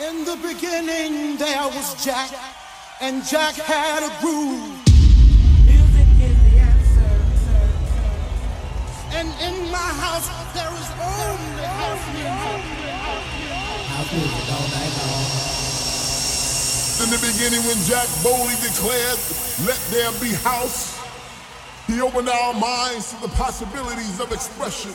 In the beginning there was Jack, and Jack had a groove. Music is the answer. And in my house there is only house music all night long. In the beginning when Jack boldly declared, "Let there be house," he opened our minds to the possibilities of expression.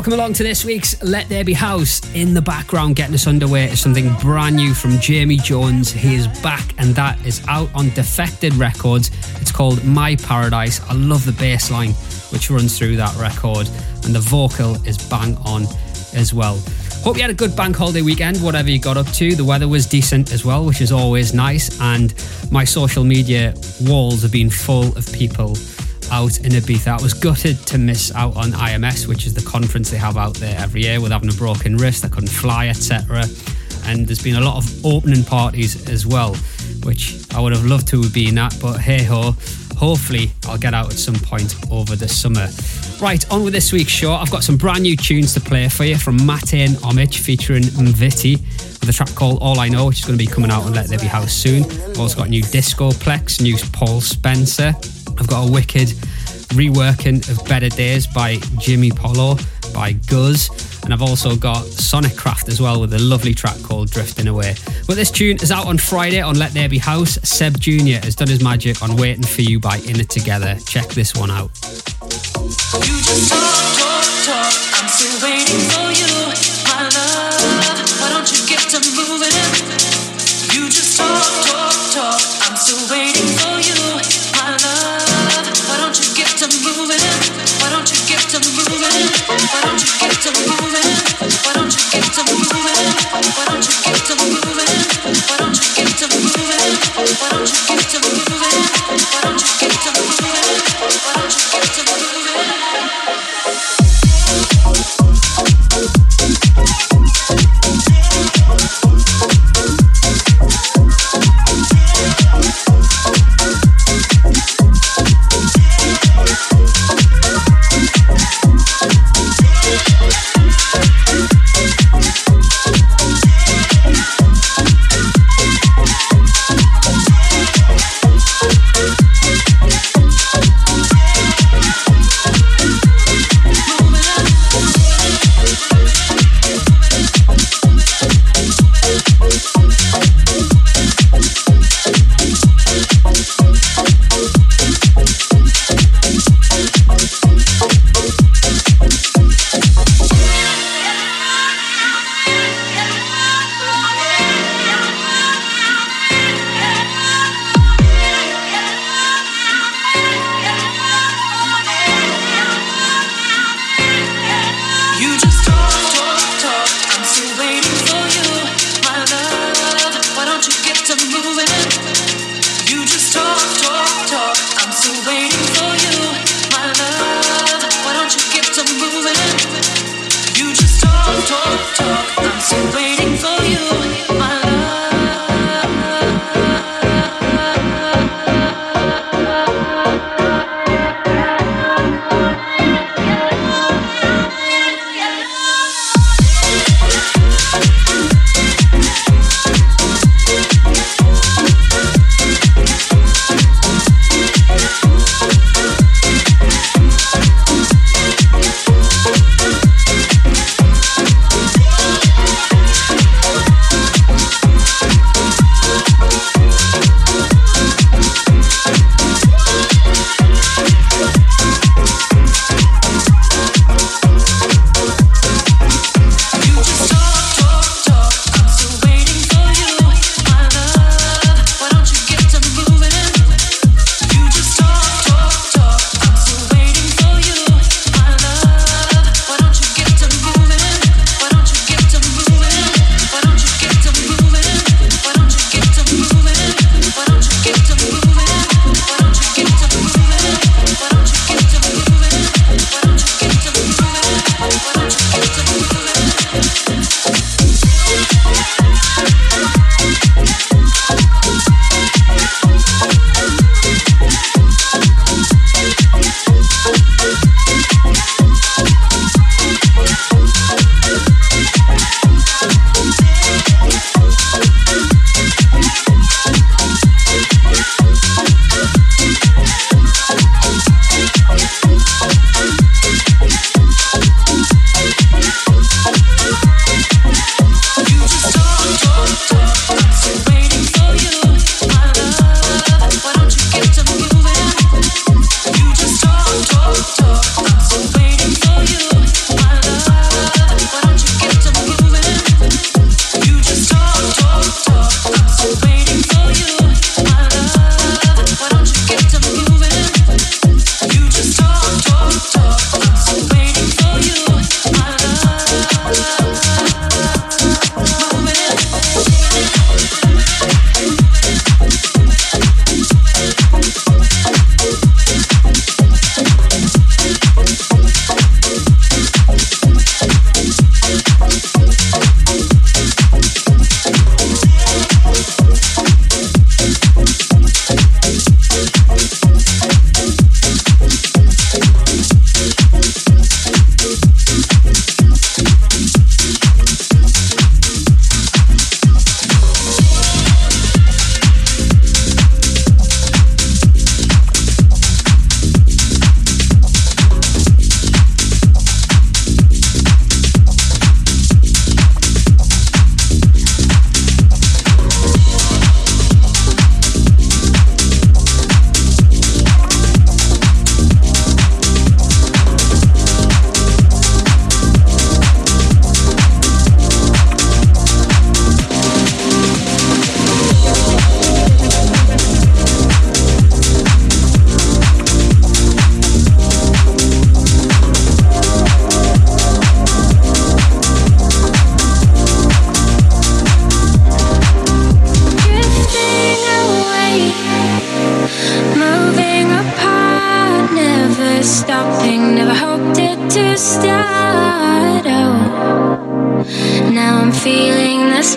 welcome along to this week's Let There Be House. In the background, getting us underway, is something brand new from Jamie Jones. He is back, and that is out on Defected Records. It's called My Paradise. I love the bass line which runs through that record, and the vocal is bang on as well. Hope you had a good bank holiday weekend, whatever you got up to. The weather was decent as well, which is always nice, and my social media walls have been full of people out in Ibiza. I was gutted to miss out on IMS, which is the conference they have out there every year. With having a broken wrist, I couldn't fly, etc. And there's been a lot of opening parties as well, which I would have loved to have been at, but hey ho, hopefully I'll get out at some point over the summer. Right, on with this week's show. I've got some brand new tunes to play for you from Matane Homage featuring Mvitti with a track called All I Know, which is going to be coming out on Let There Be House soon. I've also got new Disco Plex, new Paul Spencer. I've got a wicked reworking of Better Days by Jimmy Polo, by Guz. And I've also got Sonicraft as well with a lovely track called Drifting Away. But this tune is out on Friday on Let There Be House. Seb Jr. has done his magic on Waiting For You by In It Together. Check this one out. You just talk, I'm still waiting for you, my love. Why don't you get to moving? You just talk, I'm still waiting for you, my love. Why don't you get to moving? Why don't you get to moving? Why don't you get to moving? Why don't you get to moving? Why don't you get to moving? Why don't you get to moving? Why don't you get to moving? Why don't you get to moving? Why don't you get to moving?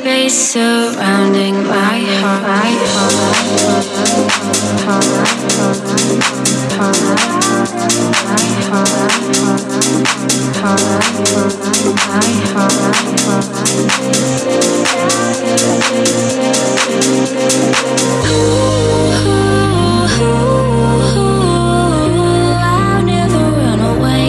space surrounding my heart. I'll never run away.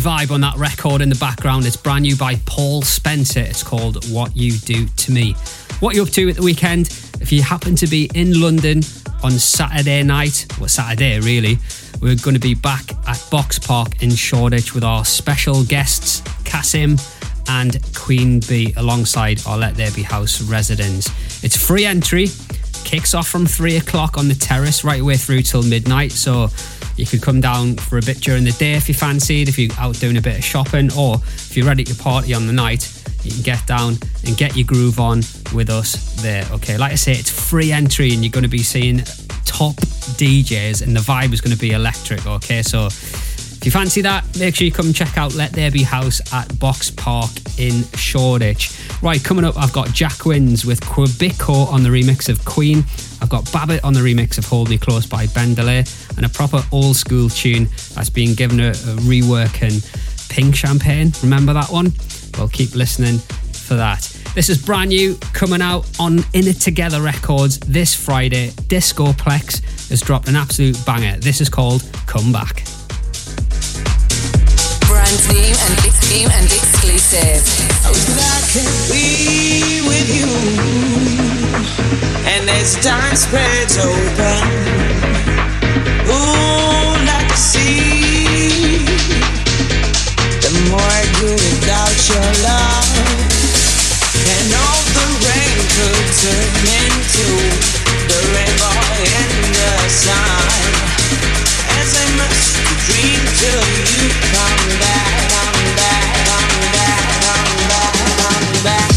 Vibe on that record in the background. It's brand new by Paul Spencer. It's called What You Do To Me. What are you up to at the weekend? If you happen to be in London on Saturday night, well, Saturday really, we're going to be back at Box Park in Shoreditch with our special guests Cassim and Queen Bee alongside our Let There Be House residents. It's free entry, kicks off from 3 o'clock on the terrace right way through till midnight, so you could come down for a bit during the day if you fancied, if you're out doing a bit of shopping, or if you're ready to party on the night, you can get down and get your groove on with us there. Okay, like I say, it's free entry and you're going to be seeing top DJs and the vibe is going to be electric, okay? So if you fancy that, make sure you come check out Let There Be House at Box Park in Shoreditch. Right, coming up, I've got Jack Wins with Quibico on the remix of Queen. I've got Babbitt on the remix of Hold Me Close by Bendeley, and a proper old school tune that's been given a rework in Pink Champagne. Remember that one? Well, keep listening for that. This is brand new, coming out on In It Together Records this Friday. Disco Plex has dropped an absolute banger. This is called Come Back. Brand new and exclusive. I wish that I could be with you, and as time spreads over, ooh, like the sea, the more without your love. And all the rain could turn into the rainbow in the sun. As I must dream till you come back, come back, come back, come back, come back.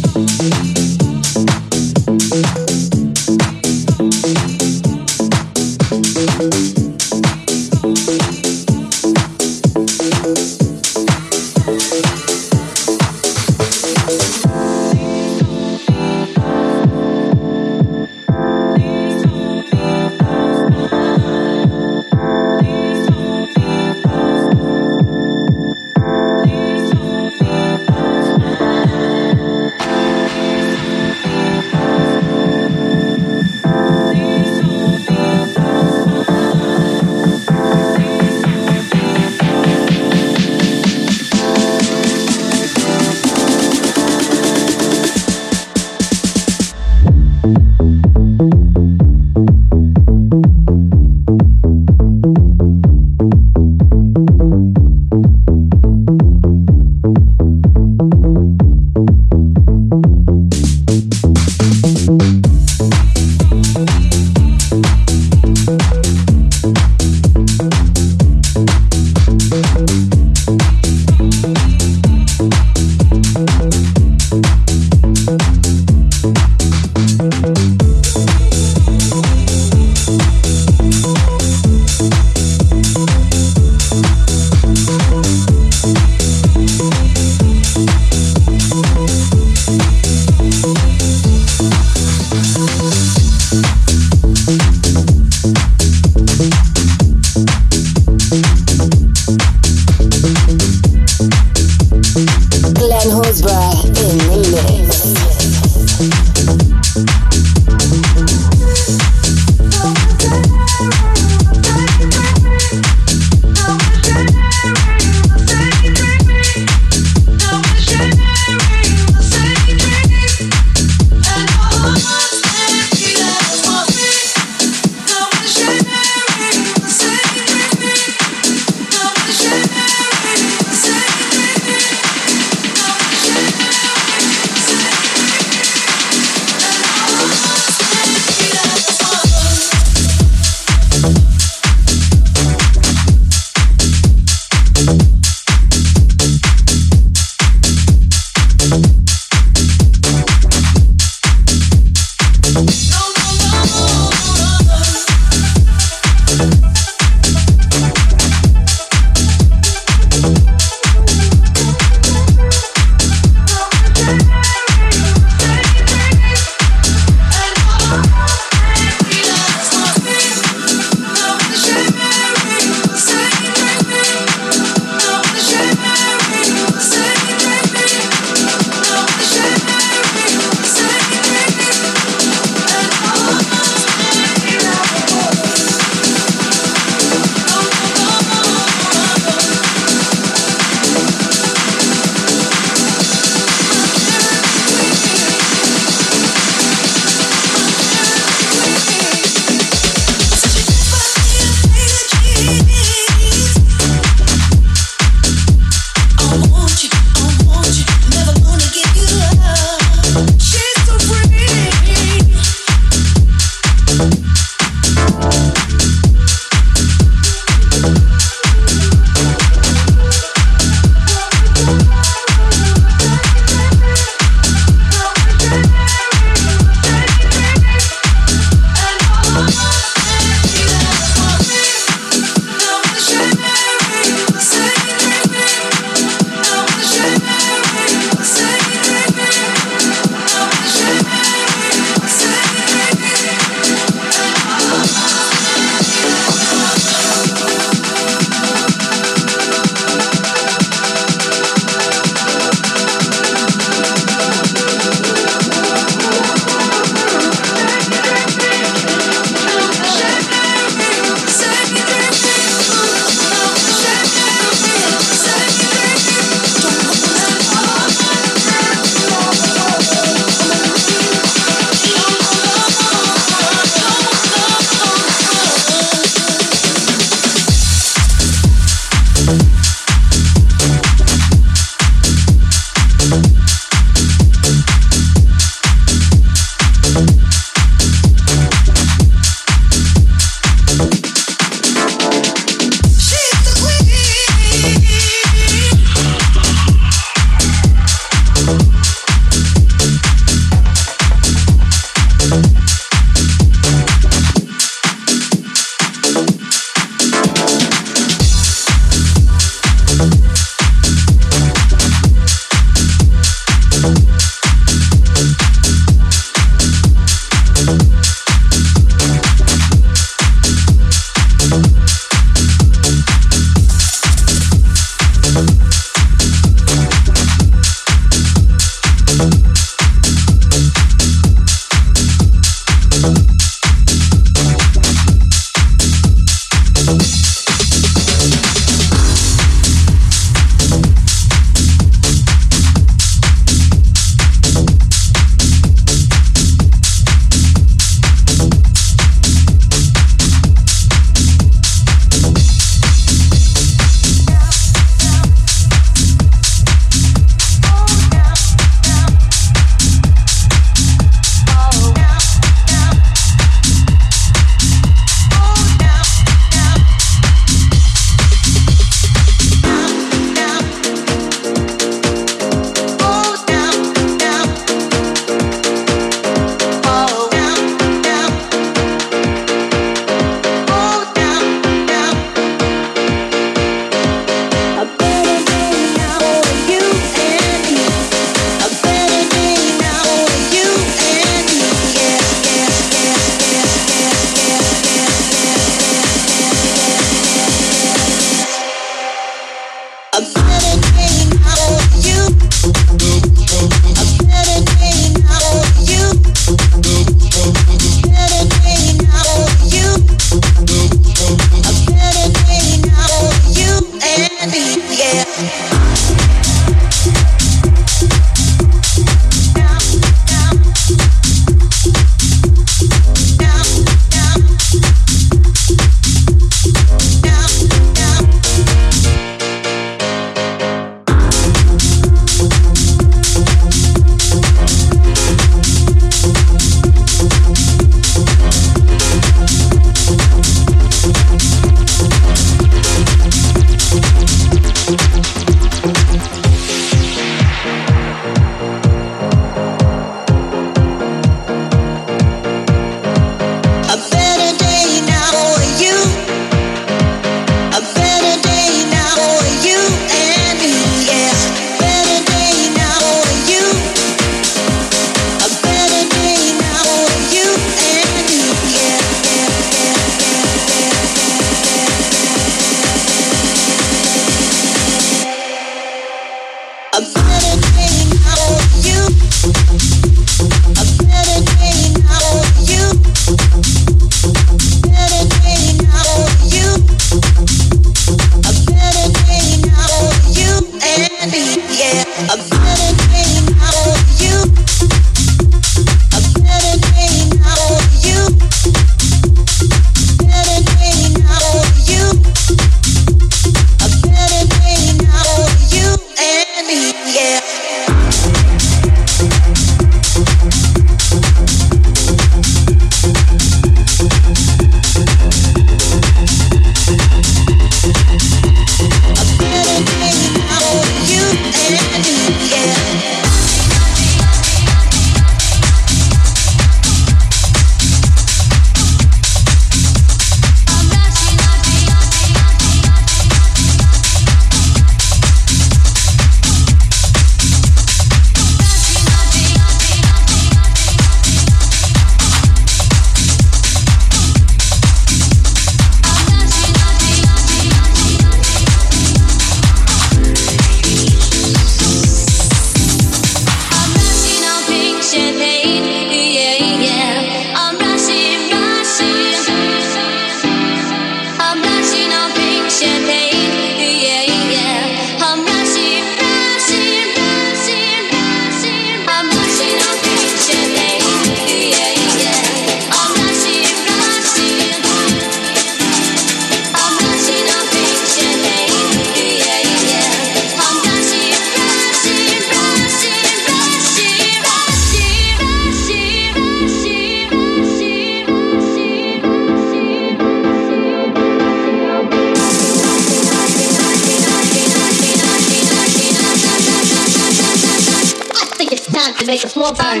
make a small time.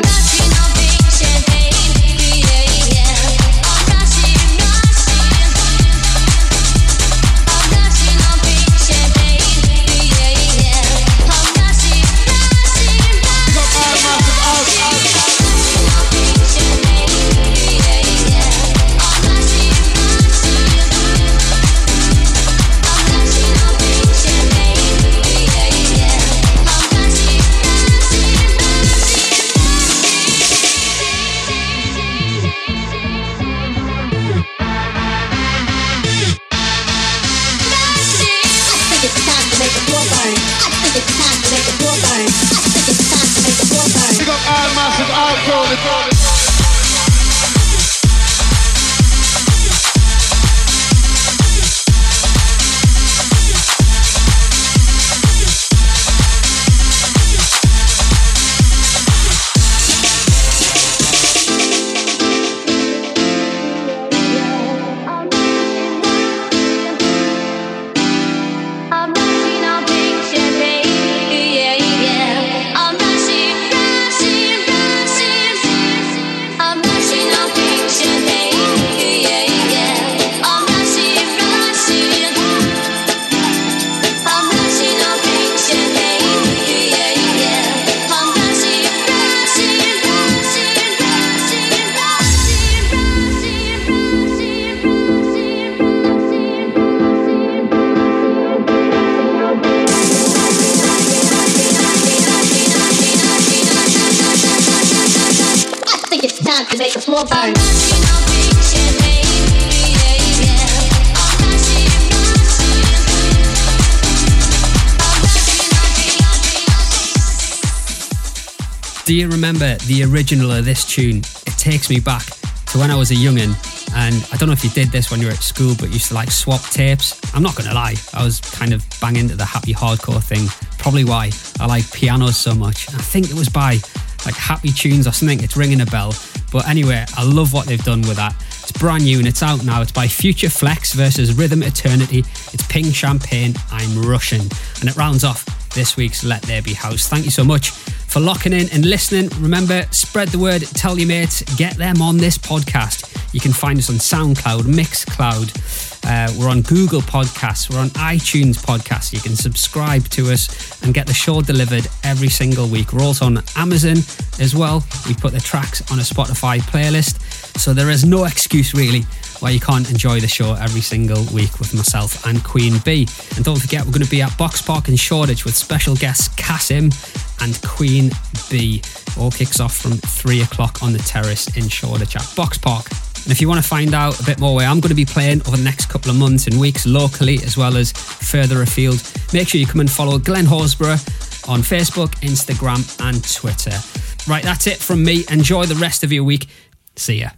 Do you remember the original of this tune? It takes me back to when I was a young'un, and I don't know if you did this when you were at school, but you used to like swap tapes. I'm not going to lie, I was kind of bang into the happy hardcore thing, probably why I like pianos so much. I think it was by like Happy Tunes or something, it's ringing a bell. But anyway, I love what they've done with that. It's brand new and it's out now. It's by Future Flex versus Rhythm Eternity. It's Pink Champagne, I'm Russian. And it rounds off this week's Let There Be House. Thank you so much for locking in and listening. Remember, spread the word, tell your mates, get them on this podcast. You can find us on SoundCloud, MixCloud, we're on Google Podcasts, we're on iTunes Podcasts. You can subscribe to us and get the show delivered every single week. We're also on Amazon as well. We put the tracks on a Spotify playlist, so there is no excuse really why you can't enjoy the show every single week with myself and Queen Bee. And don't forget, we're going to be at Box Park in Shoreditch with special guests Cassim and Queen Bee. All kicks off from 3 o'clock on the terrace in Shoreditch at Box Park. And if you want to find out a bit more where I'm going to be playing over the next couple of months and weeks locally as well as further afield, make sure you come and follow Glenn Horsborough on Facebook, Instagram and Twitter. Right, that's it from me. Enjoy the rest of your week. See ya.